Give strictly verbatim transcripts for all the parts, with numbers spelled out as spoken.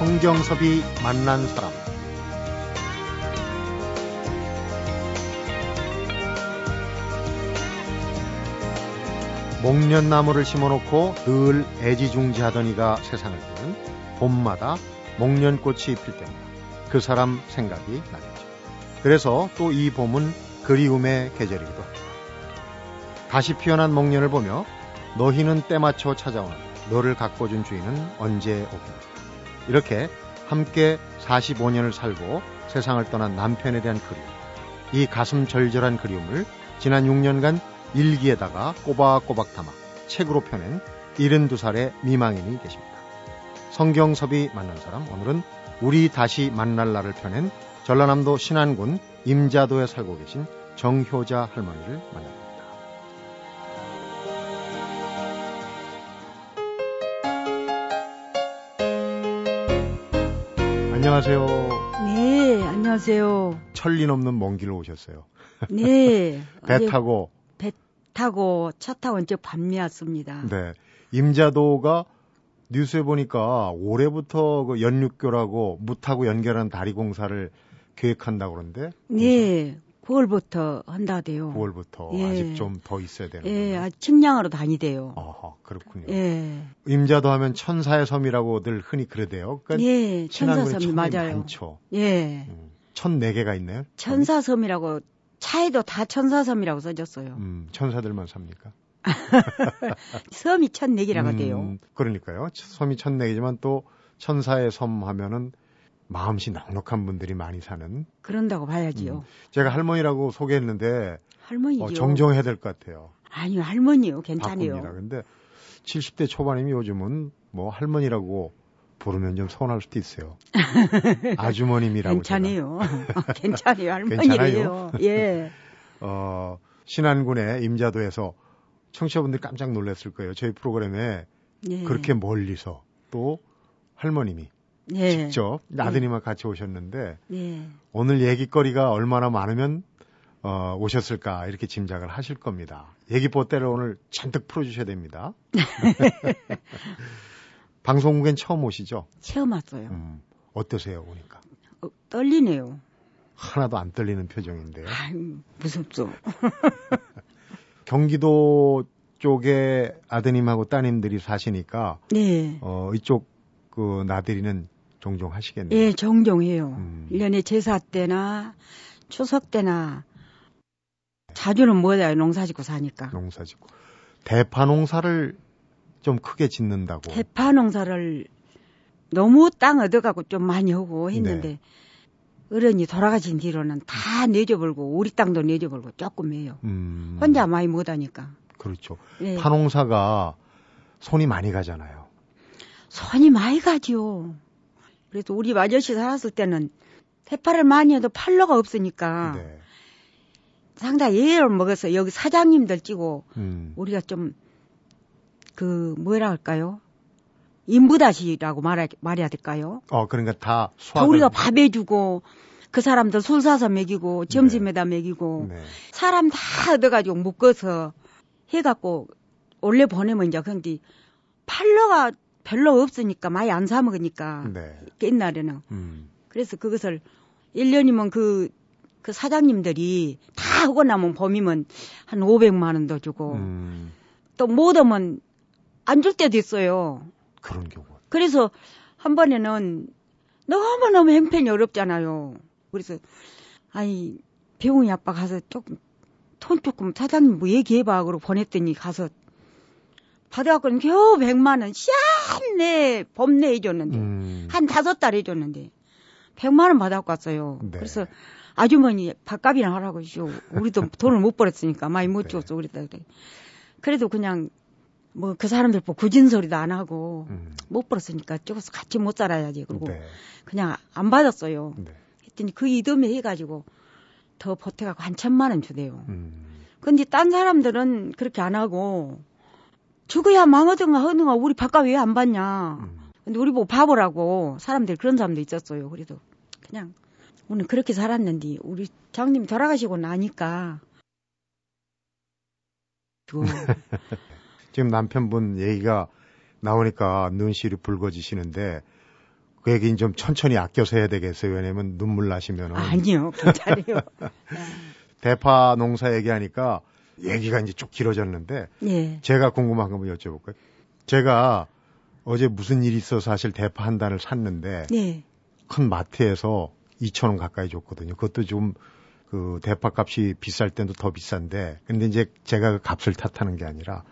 성경섭이 만난 사람. 목련나무를 심어놓고 늘 애지중지하던 이가 세상을 보면 봄마다 목련꽃이 필 때마다 그 사람 생각이 나겠죠. 그래서 또 이 봄은 그리움의 계절이기도 합니다. 다시 피어난 목련을 보며 너희는 때 맞춰 찾아오는 너를 갖고 준 주인은 언제 오겠는가. 이렇게 함께 사십오 년을 살고 세상을 떠난 남편에 대한 그리움, 이 가슴 절절한 그리움을 지난 육 년간 일기에다가 꼬박꼬박 담아 책으로 펴낸 일흔두 살의 미망인이 계십니다. 성경섭이 만난 사람, 오늘은 우리 다시 만날 날을 펴낸 전라남도 신안군 임자도에 살고 계신 정효자 할머니를 만납니다. 안녕하세요. 네, 안녕하세요. 천리 넘는 먼 길로 오셨어요. 네. 배 타고. 배 타고 차 타고 이제 밤에 왔습니다. 네. 임자도가 뉴스에 보니까 올해부터 그 연륙교라고 무하고 연결하는 다리 공사를 계획한다고 그러는데. 네. 구월부터 한다대요. 구월부터. 예. 아직 좀 더 있어야 되는군요. 예, 아직 침량으로 다니대요. 어허, 그렇군요. 예. 임자도 하면 천사의 섬이라고들 흔히 그러대요. 그러니까 예, 천사섬이 맞아요. 많죠. 예. 음, 천네 개가 있네요. 천사섬이라고 차에도 다 천사섬이라고 써졌어요. 음, 천사들만 삽니까? 섬이 천네 개라고 하대요. 음, 그러니까요. 섬이 천네 개지만 또 천사의 섬 하면은 마음씨 넉넉한 분들이 많이 사는. 그런다고 봐야지요. 음, 제가 할머니라고 소개했는데 할머니요. 어, 정정해야 될 것 같아요. 아니요, 할머니요, 괜찮아요. 바쁩니다. 근데 칠십 대 초반이면 요즘은 뭐 할머니라고 부르면 좀 서운할 수도 있어요. 아주머님이라고. 괜찮아요. 괜찮아요, 할머니예요. 예. 어, 신안군의 임자도에서 청취자분들 깜짝 놀랐을 거예요. 저희 프로그램에 예. 그렇게 멀리서 또 할머님이. 예. 직접 아드님과 예. 같이 오셨는데 예. 오늘 얘기거리가 얼마나 많으면 어, 오셨을까 이렇게 짐작을 하실 겁니다. 얘기봇대를 오늘 잔뜩 풀어주셔야 됩니다. 방송국엔 처음 오시죠? 처음 왔어요. 음, 어떠세요 오니까? 어, 떨리네요. 하나도 안 떨리는 표정인데요. 아유, 무섭죠. 경기도 쪽에 아드님하고 따님들이 사시니까 예. 어, 이쪽 그 나들이는 종종 하시겠네요. 예, 종종 해요. 음. 일 년에 제사 때나 추석 때나 자주는 뭐야 농사 짓고 사니까. 농사 짓고. 대파 농사를 좀 크게 짓는다고. 대파 농사를 너무 땅 얻어가고 좀 많이 하고 했는데 네. 어른이 돌아가신 뒤로는 다 내줘버리고 우리 땅도 내줘버리고 조금 해요. 음. 혼자 많이 못하니까. 그렇죠. 예. 파농사가 손이 많이 가잖아요. 손이 많이 가지요. 그래서 우리 아저씨 살았을 때는 대파를 많이 해도 팔로가 없으니까 네. 상당히 예를 먹어서 여기 사장님들 찍고 음. 우리가 좀 그 뭐라 할까요? 인부다시라고 말해, 말해야 될까요? 어, 그러니까 다 수확을. 우리가 밥 해주고 그 사람들 술 사서 먹이고 점심에다 네. 먹이고 네. 사람 다 얻어가지고 묶어서 해갖고 원래 보내면 이제 근데 팔로가 별로 없으니까 많이 안 사 먹으니까 네. 옛날에는 음. 그래서 그것을 일 년이면 그, 그 사장님들이 다 하고 나면 봄이면 한 오백만 원도 주고 음. 또 못 오면 안 줄 때도 있어요. 그런 경우. 그래서 한 번에는 너무너무 형편이 어렵잖아요. 그래서 아니 병원이 아빠 가서 조금 돈 조금 사장님 뭐 얘기해봐 그러고 보냈더니 가서 받아갖고는 겨우 백만 원, 샤내 봄내 해줬는데, 음. 한 다섯 달 해줬는데, 백만 원 받아갖고 왔어요. 네. 그래서 아주머니 밥값이나 하라고 주시오. 우리도 돈을 못 벌었으니까 많이 못 줬어. 네. 그랬다. 그래도 그냥, 뭐, 그 사람들 보고 굳은 소리도 안 하고, 음. 못 벌었으니까 쪼개서 같이 못 살아야지. 그리고 네. 그냥 안 받았어요. 네. 했더니 그 이듬해 해가지고, 더 보태갖고 한 천만 원 주대요. 음. 근데 딴 사람들은 그렇게 안 하고, 죽어야 망하든가 하든가 우리 밥값 왜 안 받냐. 근데 우리 보고 밥을 하고 사람들 그런 사람도 있었어요. 그래도 그냥 오늘 그렇게 살았는데 우리 장님이 돌아가시고 나니까. 지금 남편분 얘기가 나오니까 눈시울이 붉어지시는데 그 얘기는 좀 천천히 아껴서 해야 되겠어요. 왜냐면 눈물 나시면은. 아니요, 괜찮아요. 대파 농사 얘기하니까 얘기가 이제 쭉 길어졌는데 예. 제가 궁금한 거 한번 여쭤볼까요? 제가 어제 무슨 일이 있어서 사실 대파 한 단을 샀는데 예. 큰 마트에서 이천 원 가까이 줬거든요. 그것도 좀 그 대파 값이 비쌀 때도 더 비싼데 근데 이제 제가 그 값을 탓하는 게 아니라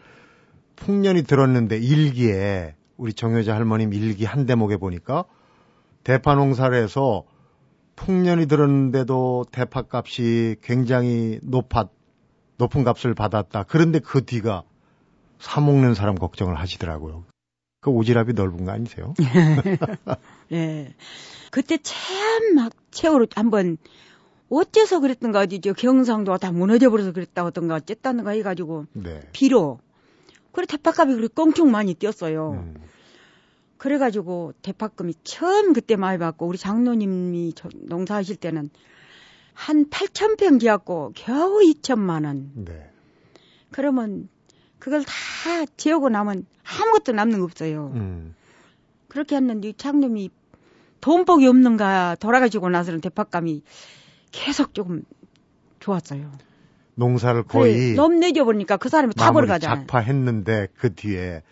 풍년이 들었는데 일기에 우리 정효자 할머님 일기 한 대목에 보니까 대파 농사를 해서 풍년이 들었는데도 대파 값이 굉장히 높았, 높은 값을 받았다. 그런데 그 뒤가 사먹는 사람 걱정을 하시더라고요. 그 오지랖이 넓은 거 아니세요? 네. 그때 참 막 최후로 한번 어째서 그랬던가 어디 경상도가 다 무너져버려서 그랬다 어떤가 어쨌다는가 해가지고 네. 비로 그래 대파값이 그렇게 껑충 많이 뛰었어요. 음. 그래가지고 대파금이 처음 그때 많이 받고 우리 장로님이 농사하실 때는 한 팔천 평 지었고 겨우 이천만 원. 네. 그러면 그걸 다 지우고 나면 아무것도 남는 거 없어요. 음. 그렇게 했는데 장로님이 돈복이 없는가 돌아가시고 나서는 대파감이 계속 조금 좋았어요. 농사를 거의 넘내려 보니까 그 사람이 다 버려가잖아요. 작파했는데 그 뒤에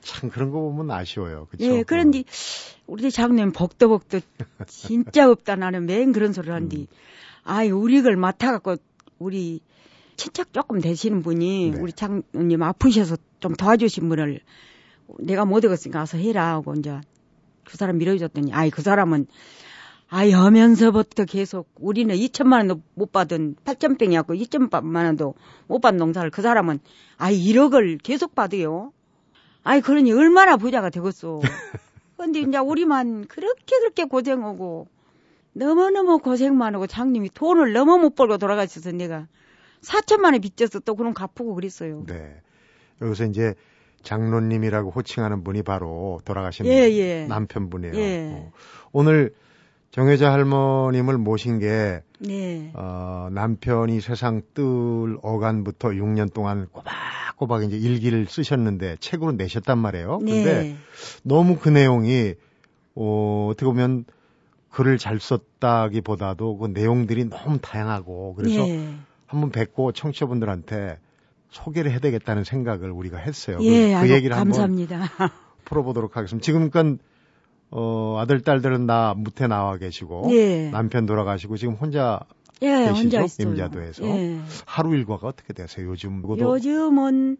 참 그런 거 보면 아쉬워요. 그렇죠? 예, 그런데 우리 장로님 복도복도 진짜 없다 나는 맨 그런 소리를 하는데 음. 아이 우리 이걸 맡아갖고 우리 친척 조금 되시는 분이 네. 우리 장로님 아프셔서 좀 도와주신 분을 내가 못 얻었으니까 가서 해라 하고 이제 그 사람 밀어줬더니 아이 그 사람은 아이 하면서부터 계속 우리는 이천만 원도 못 받은 팔천 평이었고 이천만 원도 못 받은 농사를 그 사람은 아이 일억을 계속 받아요. 아이 그러니 얼마나 부자가 되겠소. 근데 이제 우리만 그렇게 그렇게 고생하고 너무너무 고생만 하고 장님이 돈을 너무 못 벌고 돌아가셔서 내가 사천만 원에 빚져서 또 그럼 갚고 그랬어요. 네. 여기서 이제 장로님이라고 호칭하는 분이 바로 돌아가신 예, 예. 남편분이에요. 예. 어. 오늘 정효자 할머님을 모신 게 네. 어, 남편이 세상 뜰 어간부터 육 년 동안 꼬박꼬박 이제 일기를 쓰셨는데 책으로 내셨단 말이에요. 네. 근데 너무 그 내용이 어, 어떻게 보면 글을 잘 썼다기보다도 그 내용들이 너무 다양하고 그래서 네. 한번 뵙고 청취자분들한테 소개를 해야 되겠다는 생각을 우리가 했어요. 예, 그 얘기를 감사합니다. 한번 풀어보도록 하겠습니다. 지금 그러니까 어, 아들, 딸들은 나, 무태 나와 계시고, 예. 남편 돌아가시고, 지금 혼자 예, 계시죠? 혼자 임자도에서. 예. 하루 일과가 어떻게 되세요? 요즘? 요즘은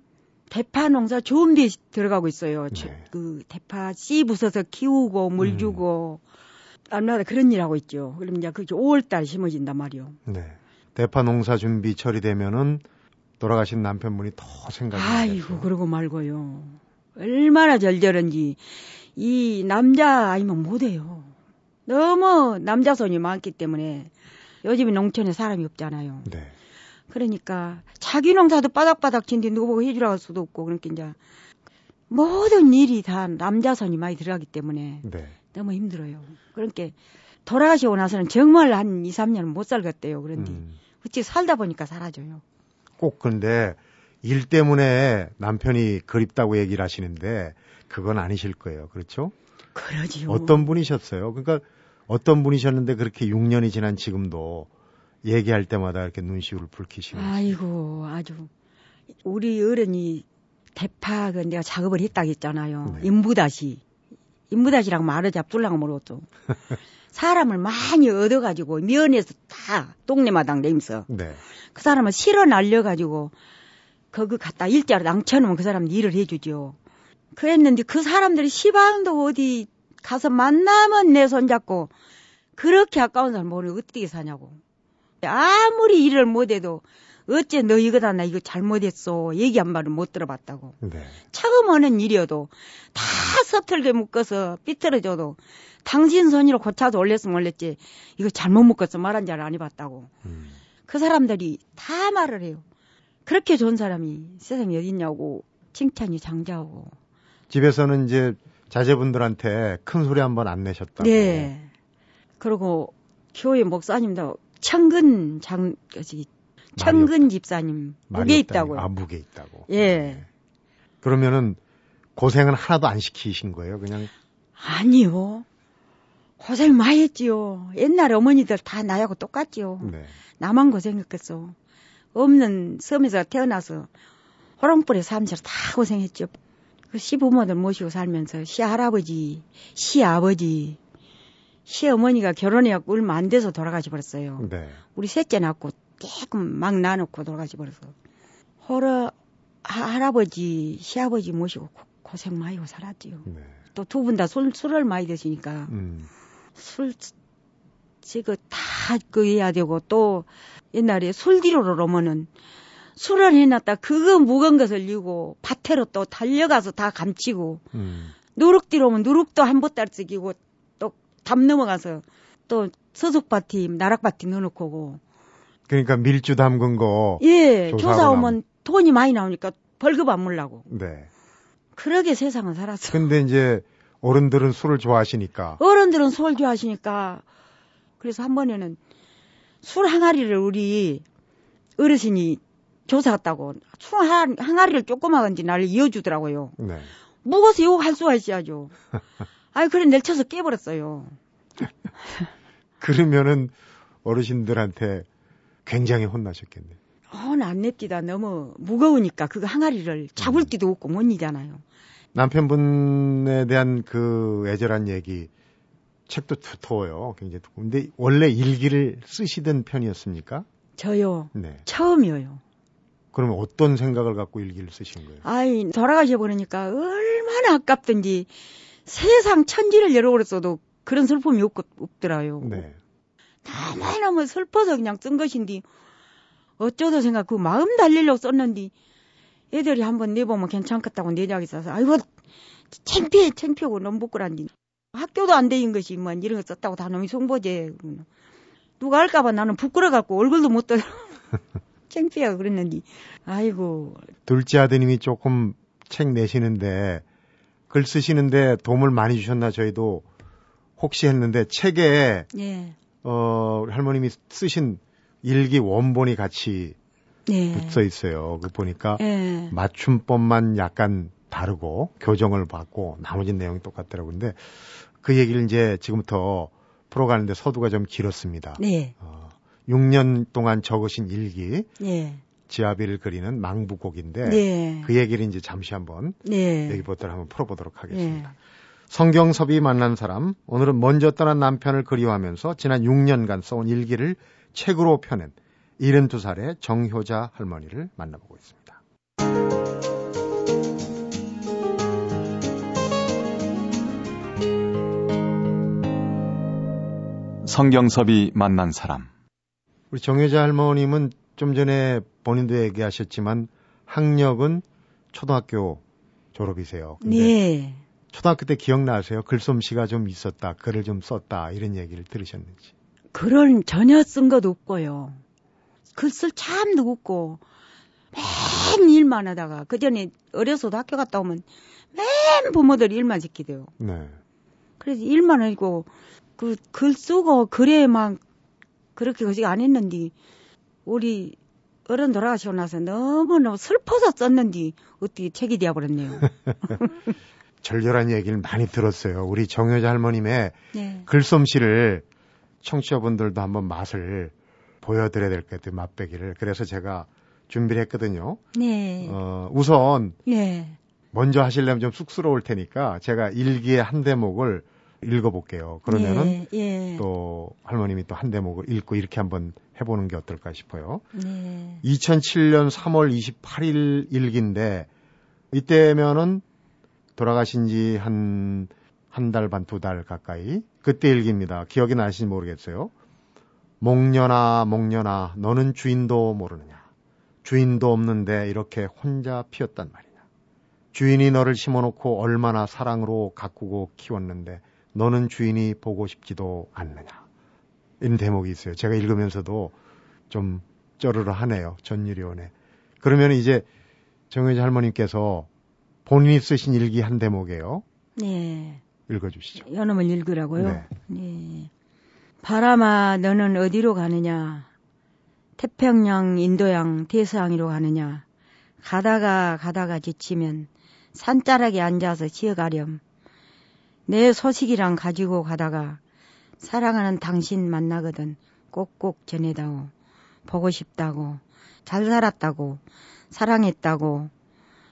대파 농사 좋은 데 들어가고 있어요. 네. 그, 대파 씨 부숴서 키우고, 물 음. 주고, 아무나 그런 일 하고 있죠. 그럼 이제 그게 오월달 심어진단 말이요. 네. 대파 농사 준비 처리되면은 돌아가신 남편분이 더 생각이 나요. 아이고, 되죠. 그러고 말고요. 얼마나 절절한지. 이 남자 아니면 못해요. 너무 남자 손이 많기 때문에 요즘에 농촌에 사람이 없잖아요. 네. 그러니까 자기 농사도 바닥바닥 친데 누구 보고 해주라고 할 수도 없고 그러니까 이제 모든 일이 다 남자 손이 많이 들어가기 때문에 네. 너무 힘들어요. 그러니까 돌아가시고 나서는 정말 한 이, 삼 년 못 살겠대요. 그런데 음. 어찌 살다 보니까 사라져요. 꼭 근데 일 때문에 남편이 그립다고 얘기를 하시는데 그건 아니실 거예요. 그렇죠? 그러지요. 어떤 분이셨어요? 그러니까 어떤 분이셨는데 그렇게 육 년이 지난 지금도 얘기할 때마다 이렇게 눈시울을 붉히시면서. 아이고, 아주. 우리 어른이 대파, 그 내가 작업을 했다고 했잖아요. 네. 인부다시. 인부다시랑 말을 잡둘랑 모르겠죠. 사람을 많이 얻어가지고 면에서 다 동네마당 내면서. 네. 그 사람을 실어 날려가지고 거기 갖다 일자로 낭쳐놓으면 그 사람 일을 해주죠. 그랬는데 그 사람들이 시방도 어디 가서 만나면 내 손잡고 그렇게 아까운 사람 모르면 어떻게 사냐고. 아무리 일을 못해도 어째 너 이거다 나 이거 잘못했어 얘기 한 말은 못 들어봤다고. 네. 처음 하는 일이어도 다 서툴게 묶어서 삐뚤어져도 당신 손으로 고쳐서 올렸으면 올렸지 이거 잘못 묶어서 말한 줄 안 해봤다고. 음. 그 사람들이 다 말을 해요. 그렇게 좋은 사람이 세상에 어디 있냐고 칭찬이 장자하고. 집에서는 이제 자제분들한테 큰 소리 한번 안 내셨다고. 네. 그리고 교회 목사님도 청근 장, 청근 집사님 목에 있다고요. 아, 목에 있다고. 예. 네. 그러면은 고생은 하나도 안 시키신 거예요, 그냥? 아니요. 고생 많이 했지요. 옛날에 어머니들 다 나하고 똑같지요. 네. 나만 고생했겠어. 없는 섬에서 태어나서 호롱불에 삼시로 다 고생했죠. 그 시부모들 모시고 살면서 시할아버지, 시아버지, 시어머니가 결혼해갖고 얼마 안 돼서 돌아가시 버렸어요. 네. 우리 셋째 낳고 조금 막 낳아놓고 돌아가시 버렸어. 호러 할아버지, 시아버지 모시고 고, 고생 많이 하고 살았지요. 네. 또 두 분 다 술을 많이 드시니까 음. 술 지금 다 그 해야 되고 또 옛날에 술 뒤로를 오면은 술을 해놨다 그거 무거운 것을 이고 밭으로 또 달려가서 다 감치고 음. 누룩 뒤로 오면 누룩도 한 보따리 쓰기고 또 담 넘어가서 또 서숙밭이 나락밭이 넣어놓고 오고. 그러니까 밀주 담근 거 예 조사 오면 돈이 많이 나오니까 벌금 안 물라고. 네. 그러게 세상은 살았어. 근데 이제 어른들은 술을 좋아하시니까. 어른들은 술을 좋아하시니까. 그래서 한 번에는 술 항아리를 우리 어르신이 조사했다고 술 항아리를 조그마한지 나를 이어주더라고요. 네. 무거워서 욕할 수가 있어야죠. 아이 그래 내쳐서 깨버렸어요. 그러면은 어르신들한테 굉장히 혼나셨겠네요. 혼 안 냅디다. 너무 무거우니까 그 항아리를 잡을 띠도 없고 못 이잖아요. 남편분에 대한 그 애절한 얘기 책도 두터워요. 굉장히 두꺼워. 근데 원래 일기를 쓰시던 편이었습니까? 저요. 네. 처음이에요. 그러면 어떤 생각을 갖고 일기를 쓰신 거예요? 아이 돌아가셔 보니까 얼마나 아깝든지 세상 천지를 열어버렸어도 그런 슬픔이 없, 없더라요. 네. 너무너무 슬퍼서 그냥 쓴 것인데 어쩌다 생각 그 마음 달리려고 썼는데 애들이 한번 내보면 괜찮겠다고 내작이 써서 아이고 창피해 창피하고 너무 부끄란디 학교도 안 되는 것이 뭐 이런 거 썼다고 다 놈이 송보제 누가 할까봐 나는 부끄러워갖고 얼굴도 못 떠요. 창피하고 그랬는데 아이고 둘째 아드님이 조금 책 내시는데 글 쓰시는데 도움을 많이 주셨나 저희도 혹시 했는데 책에 예. 어 할머님이 쓰신 일기 원본이 같이 네. 붙어 있어요. 그 보니까 네. 맞춤법만 약간 다르고 교정을 받고 나머지 내용이 똑같더라고요. 근데 그 얘기를 이제 지금부터 풀어가는데 서두가 좀 길었습니다. 네. 어, 육 년 동안 적으신 일기, 네. 지아비를 그리는 망부곡인데 네. 그 얘기를 이제 잠시 한번 네. 얘기부터 한번 풀어보도록 하겠습니다. 네. 성경섭이 만난 사람, 오늘은 먼저 떠난 남편을 그리워하면서 지난 육 년간 써온 일기를 책으로 펴낸 일흔두 살의 정효자 할머니를 만나보고 있습니다. 성경섭이 만난 사람. 우리 정효자 할머님은 좀 전에 본인도 얘기하셨지만 학력은 초등학교 졸업이세요. 근데 네. 초등학교 때 기억나세요? 글솜씨가 좀 있었다, 글을 좀 썼다 이런 얘기를 들으셨는지. 글을 전혀 쓴 것도 없고요. 글 쓸 참 누구고 맨 일만 하다가 그전에 어려서도 학교 갔다 오면 맨 부모들이 일만 시키대요. 네. 그래서 일만 하고 그 글 쓰고 글에 막 그렇게 거식 안 했는데 우리 어른 돌아가시고 나서 너무너무 슬퍼서 썼는데 어떻게 책이 되어버렸네요. 절절한 얘기를 많이 들었어요. 우리 정효자 할머님의 네. 글솜씨를 청취자분들도 한번 맛을 보여드려야 될 것 같아요. 맛보기를. 그래서 제가 준비를 했거든요. 네. 어, 우선 네. 먼저 하시려면 좀 쑥스러울 테니까 제가 일기의 한 대목을 읽어볼게요. 그러면은 네. 네. 또 할머님이 또 한 대목을 읽고 이렇게 한번 해보는 게 어떨까 싶어요. 네. 이천칠년 삼월 이십팔일 일기인데 이때면은 돌아가신 지 한 한 달 반, 두 달 가까이 그때 일기입니다. 기억이 나신지 모르겠어요. 목련아 목련아 너는 주인도 모르느냐. 주인도 없는데 이렇게 혼자 피었단 말이냐. 주인이 너를 심어놓고 얼마나 사랑으로 가꾸고 키웠는데 너는 주인이 보고 싶지도 않느냐. 이런 대목이 있어요. 제가 읽으면서도 좀 쩌르르하네요. 전율이 오네. 그러면 이제 정효자 할머님께서 본인이 쓰신 일기 한 대목이에요. 네. 읽어주시죠. 요놈을 읽으라고요? 네. 네. 바람아 너는 어디로 가느냐. 태평양, 인도양, 대서양으로 가느냐. 가다가 가다가 지치면 산자락에 앉아서 쉬어가렴. 내 소식이랑 가지고 가다가 사랑하는 당신 만나거든 꼭꼭 전해다오. 보고 싶다고, 잘 살았다고, 사랑했다고,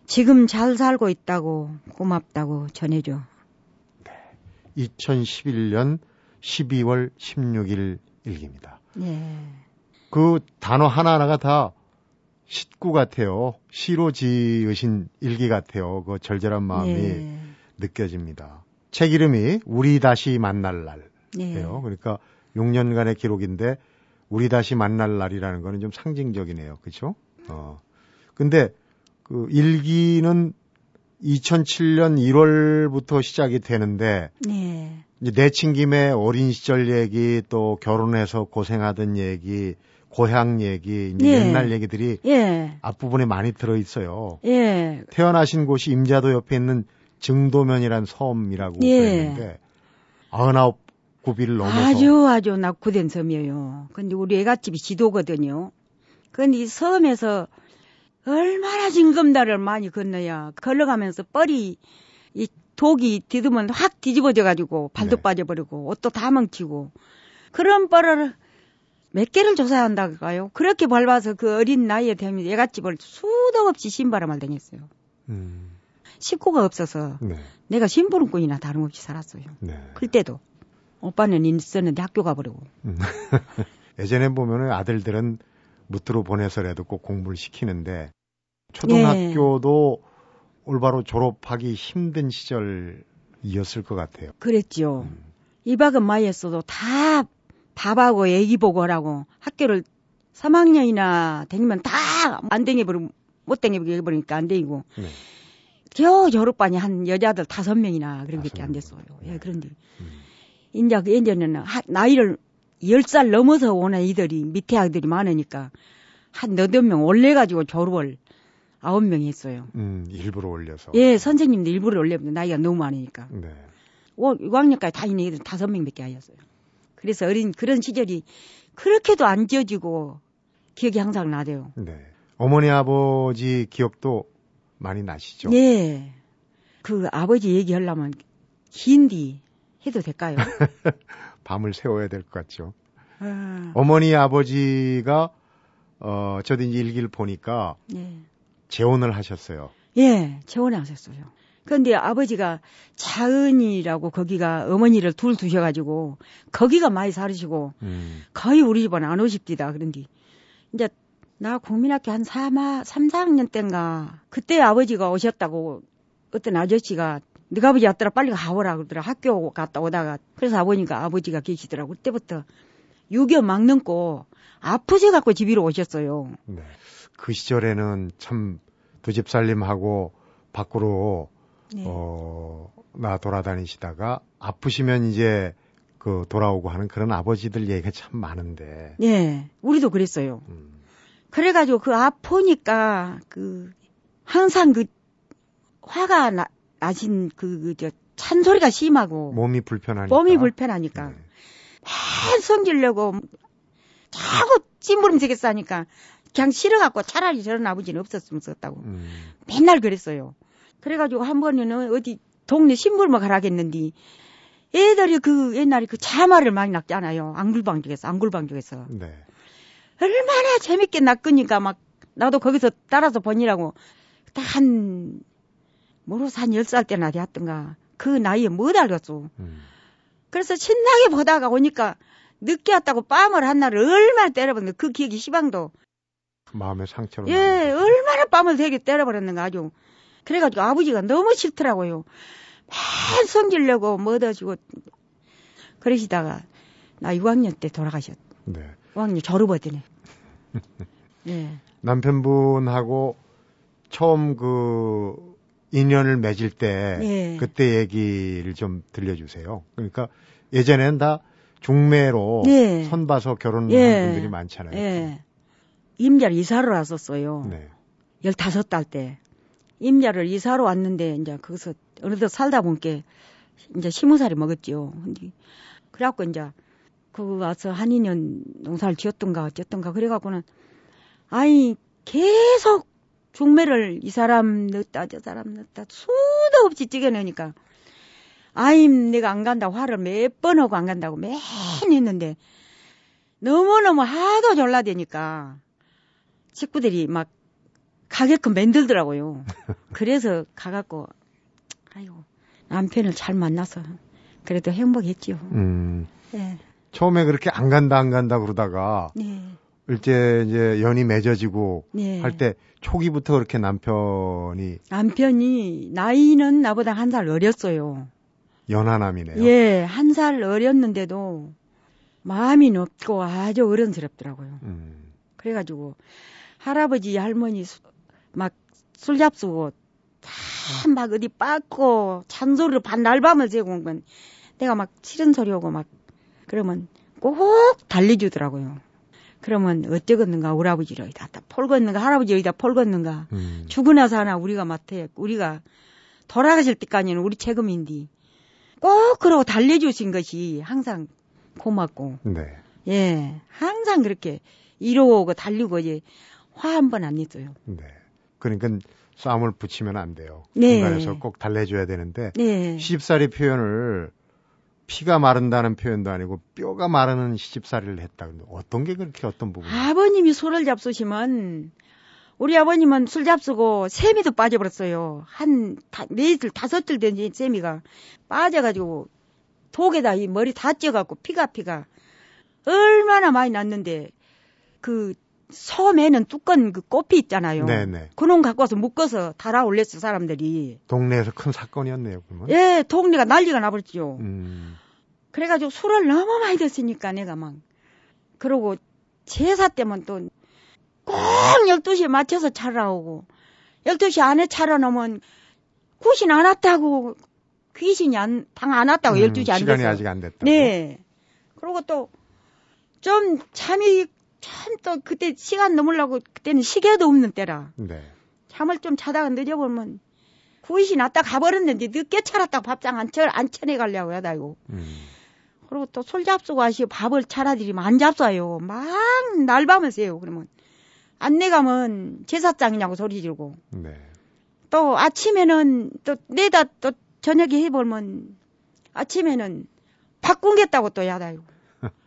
지금 잘 살고 있다고, 고맙다고 전해줘. 네, 이천십일년 십이월 십육일 일기입니다. 네. 그 단어 하나하나가 다 시구 같아요. 시로 지으신 일기 같아요. 그 절절한 마음이 네. 느껴집니다. 책 이름이 우리 다시 만날 날이에요. 네. 그러니까 육 년간의 기록인데 우리 다시 만날 날이라는 거는 좀 상징적이네요. 그렇죠? 어. 근데 그 일기는 이천칠년 일월부터 시작이 되는데 네. 이제 내친 김에 어린 시절 얘기 또 결혼해서 고생하던 얘기 고향 얘기, 이제 예. 옛날 얘기들이 예. 앞부분에 많이 들어있어요. 예. 태어나신 곳이 임자도 옆에 있는 증도면이라는 섬이라고 그랬는데 예. 아흔아홉 구비를 넘어서. 아주 아주 낙후된 섬이에요. 근데 우리 애갓집이 지도거든요. 근데 이 섬에서 얼마나 징검다리를 많이 건너야 걸러가면서 뻘이 이 독이 뒤두면 확 뒤집어져가지고 발도 네. 빠져버리고 옷도 다 멍치고 그런 뻘을 몇 개를 조사해야 한다고요? 그렇게 밟아서 그 어린 나이에 되면 애갓집을 수도 없이 신바람을 당했어요. 음. 식구가 없어서 네. 내가 심부름꾼이나 다름없이 살았어요. 네. 그때도. 오빠는 있었는데 학교 가버리고. 음. 예전에 보면 아들들은 무트로 보내서라도 꼭 공부를 시키는데 초등학교도 네. 올바로 졸업하기 힘든 시절이었을 것 같아요. 그랬죠. 음. 이박은 마이에서도 다 밥하고 애기 보고 하라고 학교를 삼학년이나 다니면 다 안 댕겨버리고 못 댕겨버리니까 안 댕기고 네. 겨우 졸업반이 한 여자들 다섯 명이나 그런 게 안 됐어요. 네. 예, 그런데 음. 이제 그 이제는 하, 나이를 열 살 넘어서 오는 이들이 밑에 아이들이 많으니까 한 너댓 명 올려가지고 졸업을 아홉 명이 했어요. 음, 일부러 올려서. 예, 선생님도 일부러 올려면 나이가 너무 많으니까. 네. 오, 육 학년까지 다니는 애들 다섯 명밖에 아니었어요. 그래서 어린 그런 시절이 그렇게도 안 지워지고 기억이 항상 나대요. 네. 어머니 아버지 기억도 많이 나시죠? 네. 그 아버지 얘기하려면 긴디 해도 될까요? 밤을 새워야 될 것 같죠. 아... 어머니 아버지가 어, 저도 이제 일기를 보니까 네. 재혼을 하셨어요. 예, 재혼을 하셨어요. 근데 아버지가 자은이라고 거기가 어머니를 둘 두셔가지고 거기가 많이 살으시고 음. 거의 우리 집은 안 오십디다. 그런데 이제 나 국민학교 한 삼, 삼, 사학년 땐가 그때 아버지가 오셨다고 어떤 아저씨가 네가 아버지 왔더라 빨리 가오라 그러더라. 학교 갔다 오다가 그래서 아버지가 아버지가 계시더라고. 그때부터 유교 막 넘고 아프셔갖고 집으로 오셨어요. 네. 그 시절에는 참 두 집 살림하고 밖으로 네. 어, 나 돌아다니시다가 아프시면 이제 그 돌아오고 하는 그런 아버지들 얘기가 참 많은데. 네, 우리도 그랬어요. 음. 그래가지고 그 아프니까 그 항상 그 화가 나, 나신 그, 그 저 찬소리가 심하고. 몸이 불편하니까. 몸이 불편하니까. 네. 맨 성질내고 자꾸 찐부름지겠어 하니까 그냥 싫어갖고 차라리 저런 아버지는 없었으면 좋겠다고 음. 맨날 그랬어요. 그래가지고 한 번에는 어디 동네 심부름을 가라겠는데 애들이 그 옛날에 그 자마를 많이 낚잖아요. 앙굴방 쪽에서, 앙굴방 쪽에서. 네. 얼마나 재밌게 낚으니까 막 나도 거기서 따라서 번이라고 한, 모르서 한 열 살 때나 되었던가. 그 나이에 못 알겠어. 음. 그래서 신나게 보다가 오니까 늦게 왔다고 뺨을 한 날을 얼마나 때려봤는데 그 기억이 시방도. 마음의 상처로. 예, 얼마나 뺨을 되게 때려버렸는가 아주. 그래가지고 아버지가 너무 싫더라고요. 맨 성질내고 멎어지고 그러시다가 나 육 학년 때 돌아가셨. 네. 육 학년 졸업하더니. 네. 남편분하고 처음 그 인연을 맺을 때 네. 그때 얘기를 좀 들려주세요. 그러니까 예전엔 다 중매로 네. 선 봐서 결혼하는 네. 분들이 많잖아요. 네. 임자를 이사를 왔었어요. 네. 열다섯 살 때. 임자를 이사로 왔는데, 이제, 거기서, 어느덧 살다 보니까, 이제, 스무 살이 먹었죠. 근데, 그래갖고, 이제, 그 와서 한 이 년 농사를 지었던가, 어쨌던가, 그래갖고는, 아니, 계속 중매를 이 사람 넣었다, 저 사람 넣었다, 수도 없이 찍어내니까, 아임 내가 안 간다고 화를 몇 번 하고 안 간다고 맨 했는데 너무너무 하도 졸라대니까 식구들이 막 가게끔 만들더라고요. 그래서 가갖고 아이고 남편을 잘 만나서 그래도 행복했지요. 음. 네. 처음에 그렇게 안 간다 안 간다 그러다가 네. 일제 이제 연이 맺어지고 네. 할 때 초기부터 그렇게 남편이 남편이 나이는 나보다 한 살 어렸어요. 연하남이네요. 예, 한 살 어렸는데도 마음이 높고 아주 어른스럽더라고요. 음. 그래가지고 할아버지 할머니 수, 막 술잡수고 참 막 어디 빠고 잔소리를 반날밤을 재고 온 건 내가 막 싫은 소리하고 막 그러면 꼭 달래주더라고요. 그러면 어쩌겠는가 우리 아버지를 어디다 폴겄는가 할아버지 어디다 폴겄는가 음. 죽으나 사나 우리가 맡아야 우리가 돌아가실 때까지는 우리 책임인데 꼭 그러고 달래주신 것이 항상 고맙고 네. 예 항상 그렇게 이러고 달리고 이제 화 한 번 안 냈어요. 네. 그러니까 싸움을 붙이면 안 돼요. 네. 중간에서 꼭 달래줘야 되는데 네. 시집살이 표현을 피가 마른다는 표현도 아니고 뼈가 마르는 시집살이를 했다. 근데 어떤 게 그렇게 어떤 부분? 아버님이 술을 잡수시면 우리 아버님은 술 잡수고 세미도 빠져버렸어요. 한 네 줄 다섯 줄 된 세미가 빠져가지고 독에다 이 머리 다 쪄갖고 피가 피가 얼마나 많이 났는데 그 섬에는 뚜껑 그 꽃피 있잖아요. 네네. 그놈 갖고 와서 묶어서 달아올렸어 사람들이. 동네에서 큰 사건이었네요, 그러면. 예, 동네가 난리가 나버렸죠. 음. 그래가지고 술을 너무 많이 드시니까 내가 막 그러고 제사 때면 또 꼭 열두 시에 맞춰서 차려 오고 열두 시 안에 차려 놓으면 구신 안 왔다고 귀신이 안, 방 안 왔다고 음, 열두 시 안 시간이 됐어요. 아직 안 됐다고. 네. 그리고 또 좀 잠이 참 또 그때 시간 넘으려고 그때는 시계도 없는 때라 네. 잠을 좀 자다가 늦어보면 구이시 났다 가버렸는데 늦게 차렸다 밥상 안, 쳐, 안 쳐내가려고 하다고 음. 그리고 또 술 잡수고 하시고 밥을 차려드리면 안 잡숴요. 막 날밤을 새요. 그러면 안 내가면 제사장이냐고 소리 지르고 네. 또 아침에는 또 내다 또 저녁에 해보면 아침에는 바꾼겠다고 또 야다요.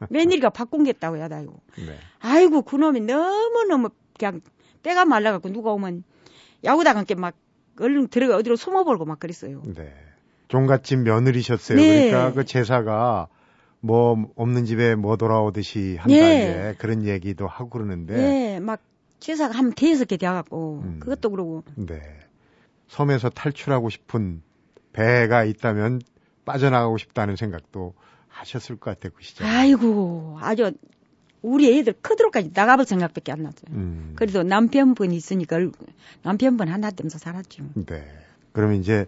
며느리가 바꾼겠다고 야다요. 네. 아이고 그놈이 너무너무 그냥 때가 말라갖고 누가 오면 야구장 함께 막 얼른 들어가 어디로 숨어버리고 막 그랬어요. 네. 종갓집 며느리셨어요. 네. 그러니까 그 제사가 뭐 없는 집에 뭐 돌아오듯이 한다 네. 이제 그런 얘기도 하고 그러는데. 네. 막 제사가 하면 대여섯게 돼갖고 음. 그것도 그러고. 네. 섬에서 탈출하고 싶은 배가 있다면 빠져나가고 싶다는 생각도 하셨을 것 같아요, 그 시절. 아이고, 아주 우리 애들 크도록까지 나가볼 생각밖에 안 났어요. 음. 그래도 남편분이 있으니까 남편분 하나 때문에 살았죠. 네. 그러면 이제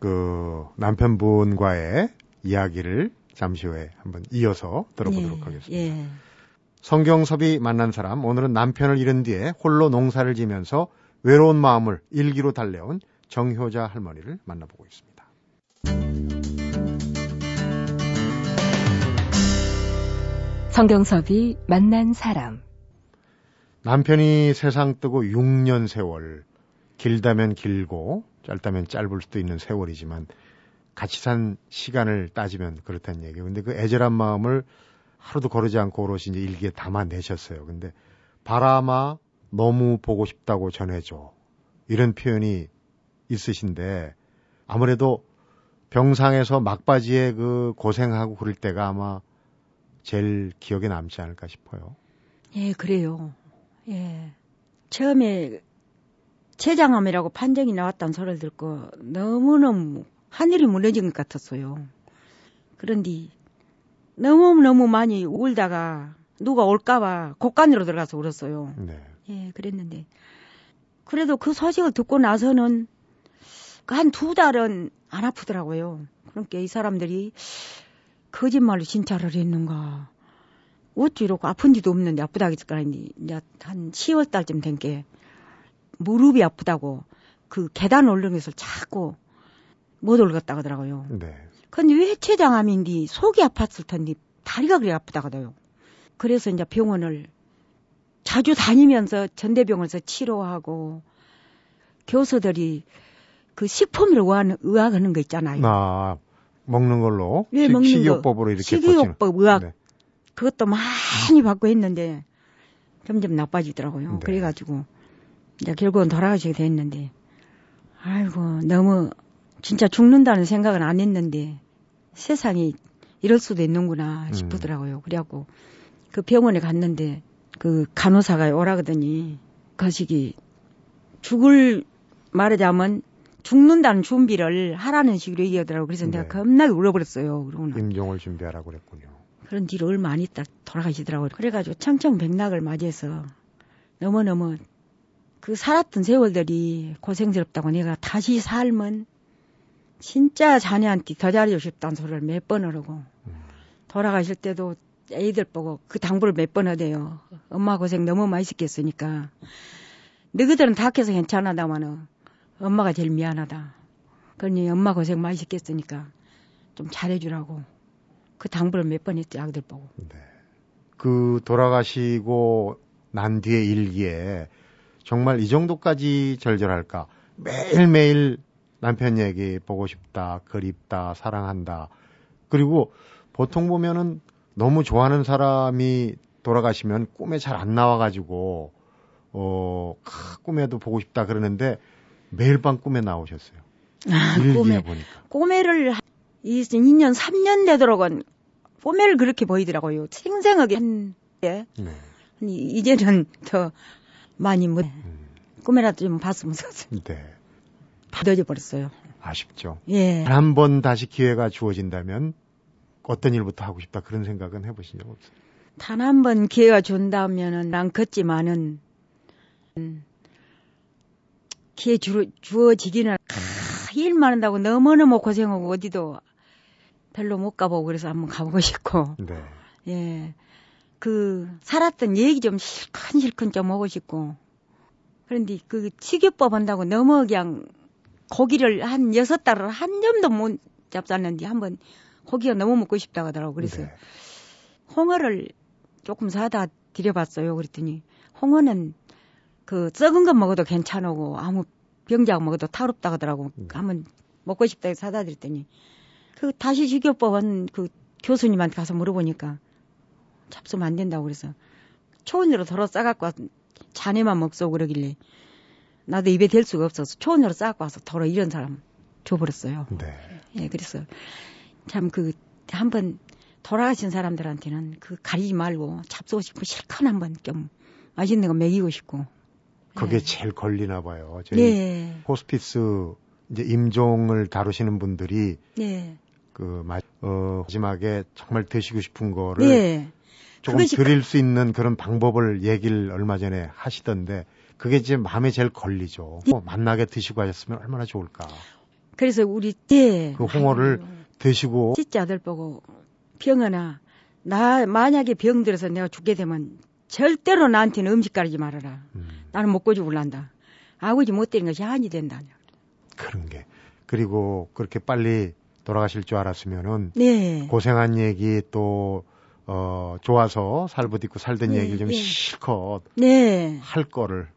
그 남편분과의 이야기를 잠시 후에 한번 이어서 들어보도록 예, 하겠습니다. 예. 성경섭이 만난 사람, 오늘은 남편을 잃은 뒤에 홀로 농사를 지면서 외로운 마음을 일기로 달래온 정효자 할머니를 만나보고 있습니다. 성경섭이 만난 사람. 남편이 세상 뜨고 육 년 세월, 길다면 길고 짧다면 짧을 수도 있는 세월이지만 같이 산 시간을 따지면 그렇다는 얘기예요. 근데 그 애절한 마음을 하루도 거르지 않고 오롯이 이제 일기에 담아내셨어요. 근데 바람아 너무 보고 싶다고 전해줘. 이런 표현이 있으신데 아무래도 병상에서 막바지에 그 고생하고 그럴 때가 아마 제일 기억에 남지 않을까 싶어요. 예, 그래요. 예. 처음에 췌장암이라고 판정이 나왔다는 소리를 듣고 너무너무 하늘이 무너진 것 같았어요. 그런데 너무너무 많이 울다가 누가 올까봐 곡간으로 들어가서 울었어요. 네. 예, 그랬는데 그래도 그 소식을 듣고 나서는 한 두 달은 안 아프더라고요. 그러니까 이 사람들이 거짓말로 진찰을 했는가. 어찌 이렇게 아픈지도 없는데 아프다고 했을까. 이제 한 시월 달쯤 된 게 무릎이 아프다고 그 계단 오르는 것을 자꾸 못 올랐다고 하더라고요. 네. 근데 왜 췌장암인데 속이 아팠을 텐데 다리가 그래 아프다고 하더라고요. 그래서 이제 병원을 자주 다니면서 전대병원에서 치료하고 교수들이 그 식품을 의학하는 거 있잖아요. 아. 먹는 걸로. 예, 시, 먹는 식이요법으로 거. 이렇게 식이요법 고치는. 의학 네. 그것도 많이 받고 했는데 점점 나빠지더라고요. 네. 그래가지고 이제 결국은 돌아가시게 됐는데 아이고 너무 진짜 죽는다는 생각은 안 했는데 세상이 이럴 수도 있는구나 싶더라고요. 음. 그래갖고 그 병원에 갔는데 그 간호사가 오라 그러더니 거시기 죽을 말하자면 죽는다는 준비를 하라는 식으로 얘기하더라고요. 그래서 네. 내가 겁나게 울어버렸어요. 그러고는. 임종을 준비하라고 그랬군요. 그런 뒤로 얼마 안 있다 돌아가시더라고요. 그래가지고 청청백락을 맞이해서 너무너무 그 살았던 세월들이 고생스럽다고 내가 다시 살면 진짜 자네한테 더 잘해주고 싶다는 소리를 몇 번을 하고 음. 돌아가실 때도 애들 보고 그 당부를 몇 번 하대요. 엄마 고생 너무 많이 시켰으니까 너희들은 다 해서 괜찮아다마는 엄마가 제일 미안하다. 그러니 엄마 고생 많이 시켰으니까 좀 잘해주라고 그 당부를 몇 번 했지 아기들 보고. 네. 그 돌아가시고 난 뒤의 일기에 정말 이 정도까지 절절할까? 매일매일 남편 얘기 보고 싶다, 그립다, 사랑한다. 그리고 보통 보면은 너무 좋아하는 사람이 돌아가시면 꿈에 잘 안 나와가지고 어 아, 꿈에도 보고 싶다 그러는데 매일 밤 꿈에 나오셨어요. 아, 꿈에 보니까. 꼬매를 이 년, 삼 년 되도록은 꼬매를 그렇게 보이더라고요. 생생하게 한데 네. 이제는 더 많이 못 음. 꿈에라도 좀 봤으면 좋겠어요. 네. 받아져 버렸어요. 아쉽죠. 예. 한 번 다시 기회가 주어진다면 어떤 일부터 하고 싶다 그런 생각은 해보신 적 없어요? 단 한 번 기회가 준다면은 난 걷지만은 음, 기회 주, 주어지기는 아, 일만 한다고 너무너무 고생하고 어디도 별로 못 가보고 그래서 한번 가보고 싶고 네. 예, 그 살았던 얘기 좀 실컷실컷 좀 하고 싶고 그런데 그 식이요법 한다고 너무 그냥 고기를 한 여섯 달을 한 점도 못 잡았는데 한번 고기가 너무 먹고 싶다고 하더라고. 그래서 네. 홍어를 조금 사다 드려봤어요. 그랬더니 홍어는 그 썩은 거 먹어도 괜찮고 아무 병자고 먹어도 탈없다고 하더라고. 음. 한번 먹고 싶다고 사다 드렸더니 그 다시 식이요법은 그 교수님한테 가서 물어보니까 잡수면 안 된다고 그래서 초원으로 덜어 싸갖고 와서 자네만 먹소 그러길래 나도 입에 댈 수가 없어서 초원으로 싸갖고 와서 덜어 이런 사람 줘버렸어요. 네. 예, 그래서 참 그 한 번 돌아가신 사람들한테는 그 가리지 말고 잡수고 싶고 실컷 한 번 좀 맛있는 거 먹이고 싶고 그게 예. 제일 걸리나 봐요. 저희 예. 호스피스 이제 임종을 다루시는 분들이 예. 그 마, 어, 마지막에 정말 드시고 싶은 거를 예. 조금 그것이... 드릴 수 있는 그런 방법을 얘기를 얼마 전에 하시던데 그게 이제 마음에 제일 걸리죠. 예. 만나게 드시고 하셨으면 얼마나 좋을까. 그래서 우리 때 그 홍어를 아이고. 드시고 찢지 아들 보고 병원아 나 만약에 병들어서 내가 죽게 되면 절대로 나한테는 음식 가리지 말아라. 음. 나는 먹고 죽을란다. 아버지 못 되는 것이 한이 된다. 그런 게. 그리고 그렇게 빨리 돌아가실 줄 알았으면은 네. 고생한 얘기 또 어, 좋아서 살부딛고 살던 네. 얘기를 좀 네. 실컷 네. 할 거를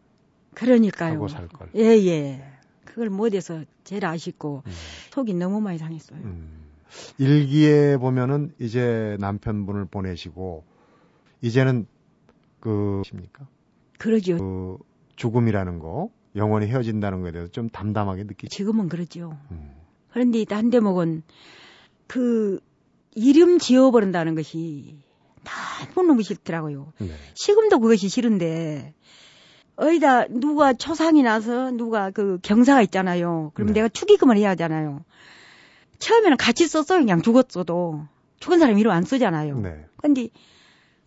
그러니까요. 하고 살 걸. 예예. 예. 그걸 못해서 제일 아쉽고 음. 속이 너무 많이 상했어요. 음. 일기에 보면은 이제 남편분을 보내시고 이제는 그 십니까? 그러죠. 그 죽음이라는 거, 영원히 헤어진다는 거에 대해서 좀 담담하게 느끼죠. 지금은 그렇죠. 음. 그런데 한 대목은 그 이름 지어버린다는 것이 너무너무 싫더라고요. 네. 지금도 그것이 싫은데 어디다 누가 초상이 나서 누가 그 경사가 있잖아요. 그럼 네. 내가 축의금을 해야 하잖아요. 처음에는 같이 썼어요. 그냥 죽었어도. 죽은 사람 이름 안 쓰잖아요. 네. 근데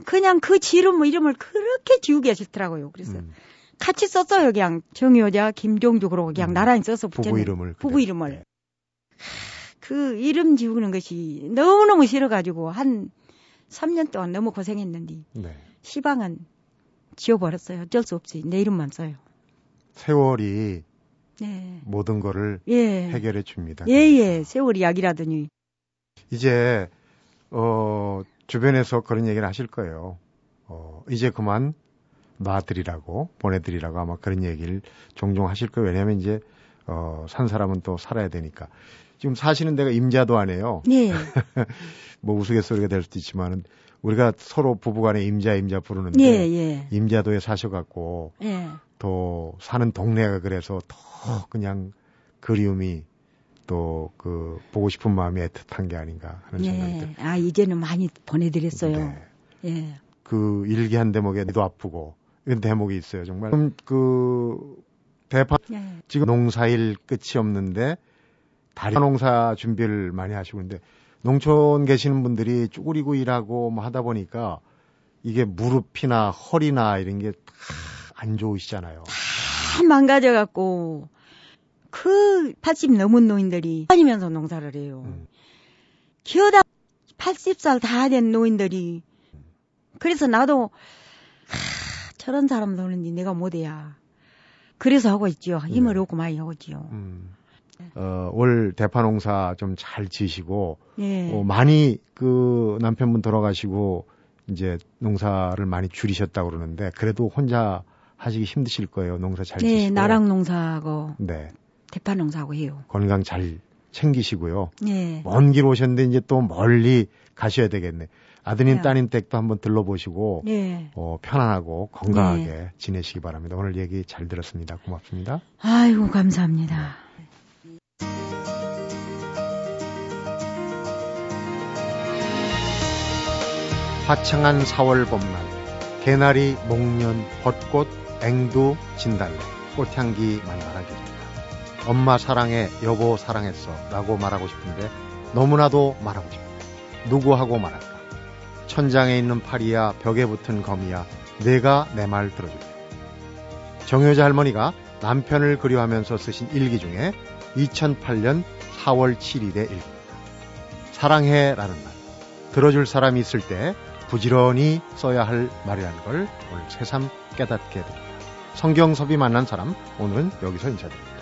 그냥 그 지름 이름을 그렇게 지우기가 싫더라고요. 그래서 음. 같이 썼어요. 그냥 정효자, 김종주 그러고 그냥 음. 나란히 써서 붙였는 부부 이름을. 부부 그래. 이름을. 네. 그 이름 지우는 것이 너무너무 싫어가지고 한 삼 년 동안 너무 고생했는데 네. 시방은 지워버렸어요. 어쩔 수 없이 내 이름만 써요. 세월이 네. 모든 거를 예. 해결해 줍니다. 예예. 세월이 약이라더니. 이제 어, 주변에서 그런 얘기를 하실 거예요. 어, 이제 그만 놔드리라고 보내드리라고 아마 그런 얘기를 종종 하실 거예요. 왜냐하면 이제 어, 산 사람은 또 살아야 되니까. 지금 사시는 데가 임자도 아니에요. 네. 뭐 우스갯소리가 될 수도 있지만은 우리가 서로 부부간에 임자 임자 부르는데 예, 예. 임자도에 사셔갖고 예. 또 사는 동네가 그래서 더 그냥 그리움이 또 그 보고 싶은 마음이 애틋한 게 아닌가 하는 예. 생각이 들어요. 아 이제는 많이 보내드렸어요. 네. 예. 그 일기 한 대목에 너도 아프고 이런 대목이 있어요. 정말 그럼 그 대파 예. 지금 농사일 끝이 없는데 다리 농사 준비를 많이 하시고 있는데. 농촌 계시는 분들이 쭈그리고 일하고 뭐 하다 보니까 이게 무릎이나 허리나 이런 게 안 좋으시잖아요. 다 망가져갖고 그 팔십 넘은 노인들이 다니면서 농사를 해요. 음. 기어다 팔십 살 다 된 노인들이 그래서 나도 하, 저런 사람 도는지 내가 못해야 그래서 하고 있지요. 힘을 네. 얻고 많이 하고 있지요. 음. 어, 올 대파농사 좀 잘 지시고 예. 어, 많이 그 남편분 돌아가시고 이제 농사를 많이 줄이셨다고 그러는데 그래도 혼자 하시기 힘드실 거예요. 농사 잘 지시고. 네, 나랑 농사하고 네. 대파농사하고 해요. 건강 잘 챙기시고요. 예. 먼 길 오셨는데 이제 또 멀리 가셔야 되겠네. 아드님 예. 따님 댁도 한번 들러보시고 예. 어, 편안하고 건강하게 예. 지내시기 바랍니다. 오늘 얘기 잘 들었습니다. 고맙습니다. 아이고 감사합니다. 화창한 사월 봄날, 개나리, 목련, 벚꽃, 앵두, 진달래, 꽃향기 만발하게. 엄마 사랑해, 여보 사랑했어 라고 말하고 싶은데 너무나도 말하고 싶어. 누구하고 말할까? 천장에 있는 파리야, 벽에 붙은 거미야, 내가 내 말 들어줄게. 정효자 할머니가 남편을 그리워하면서 쓰신 일기 중에 이천팔년 사월 칠일의 일기입니다. 사랑해라는 말, 들어줄 사람이 있을 때 부지런히 써야 할 말이라는 걸 오늘 새삼 깨닫게 됩니다. 성경섭이 만난 사람, 오늘은 여기서 인사드립니다.